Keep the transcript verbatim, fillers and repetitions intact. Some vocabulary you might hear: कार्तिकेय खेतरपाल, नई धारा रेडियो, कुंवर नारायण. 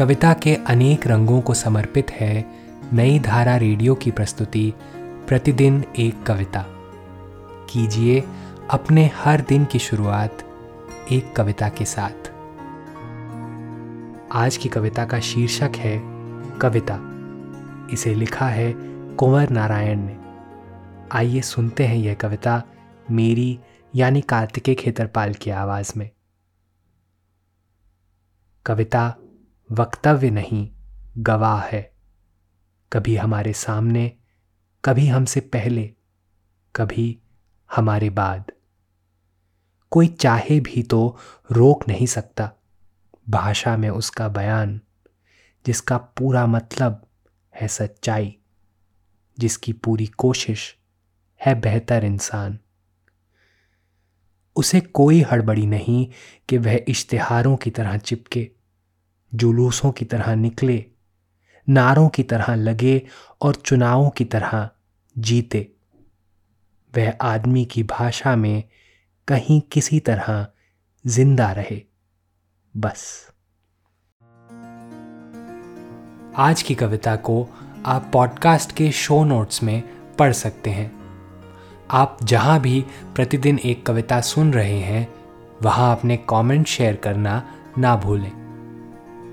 कविता के अनेक रंगों को समर्पित है नई धारा रेडियो की प्रस्तुति प्रतिदिन एक कविता। कीजिए अपने हर दिन की शुरुआत एक कविता के साथ। आज की कविता का शीर्षक है कविता। इसे लिखा है कुंवर नारायण ने। आइए सुनते हैं यह कविता मेरी यानी कार्तिकेय खेतरपाल की आवाज़ में। कविता वक्तव्य नहीं गवाह है। कभी हमारे सामने, कभी हमसे पहले, कभी हमारे बाद। कोई चाहे भी तो रोक नहीं सकता भाषा में उसका बयान, जिसका पूरा मतलब है सच्चाई, जिसकी पूरी कोशिश है बेहतर इंसान। उसे कोई हड़बड़ी नहीं कि वह इश्तिहारों की तरह चिपके, जुलूसों की तरह निकले, नारों की तरह लगे और चुनावों की तरह जीते। वह आदमी की भाषा में कहीं किसी तरह जिंदा रहे, बस। आज की कविता को आप पॉडकास्ट के शो नोट्स में पढ़ सकते हैं। आप जहां भी प्रतिदिन एक कविता सुन रहे हैं, वहां अपने कमेंट शेयर करना ना भूलें।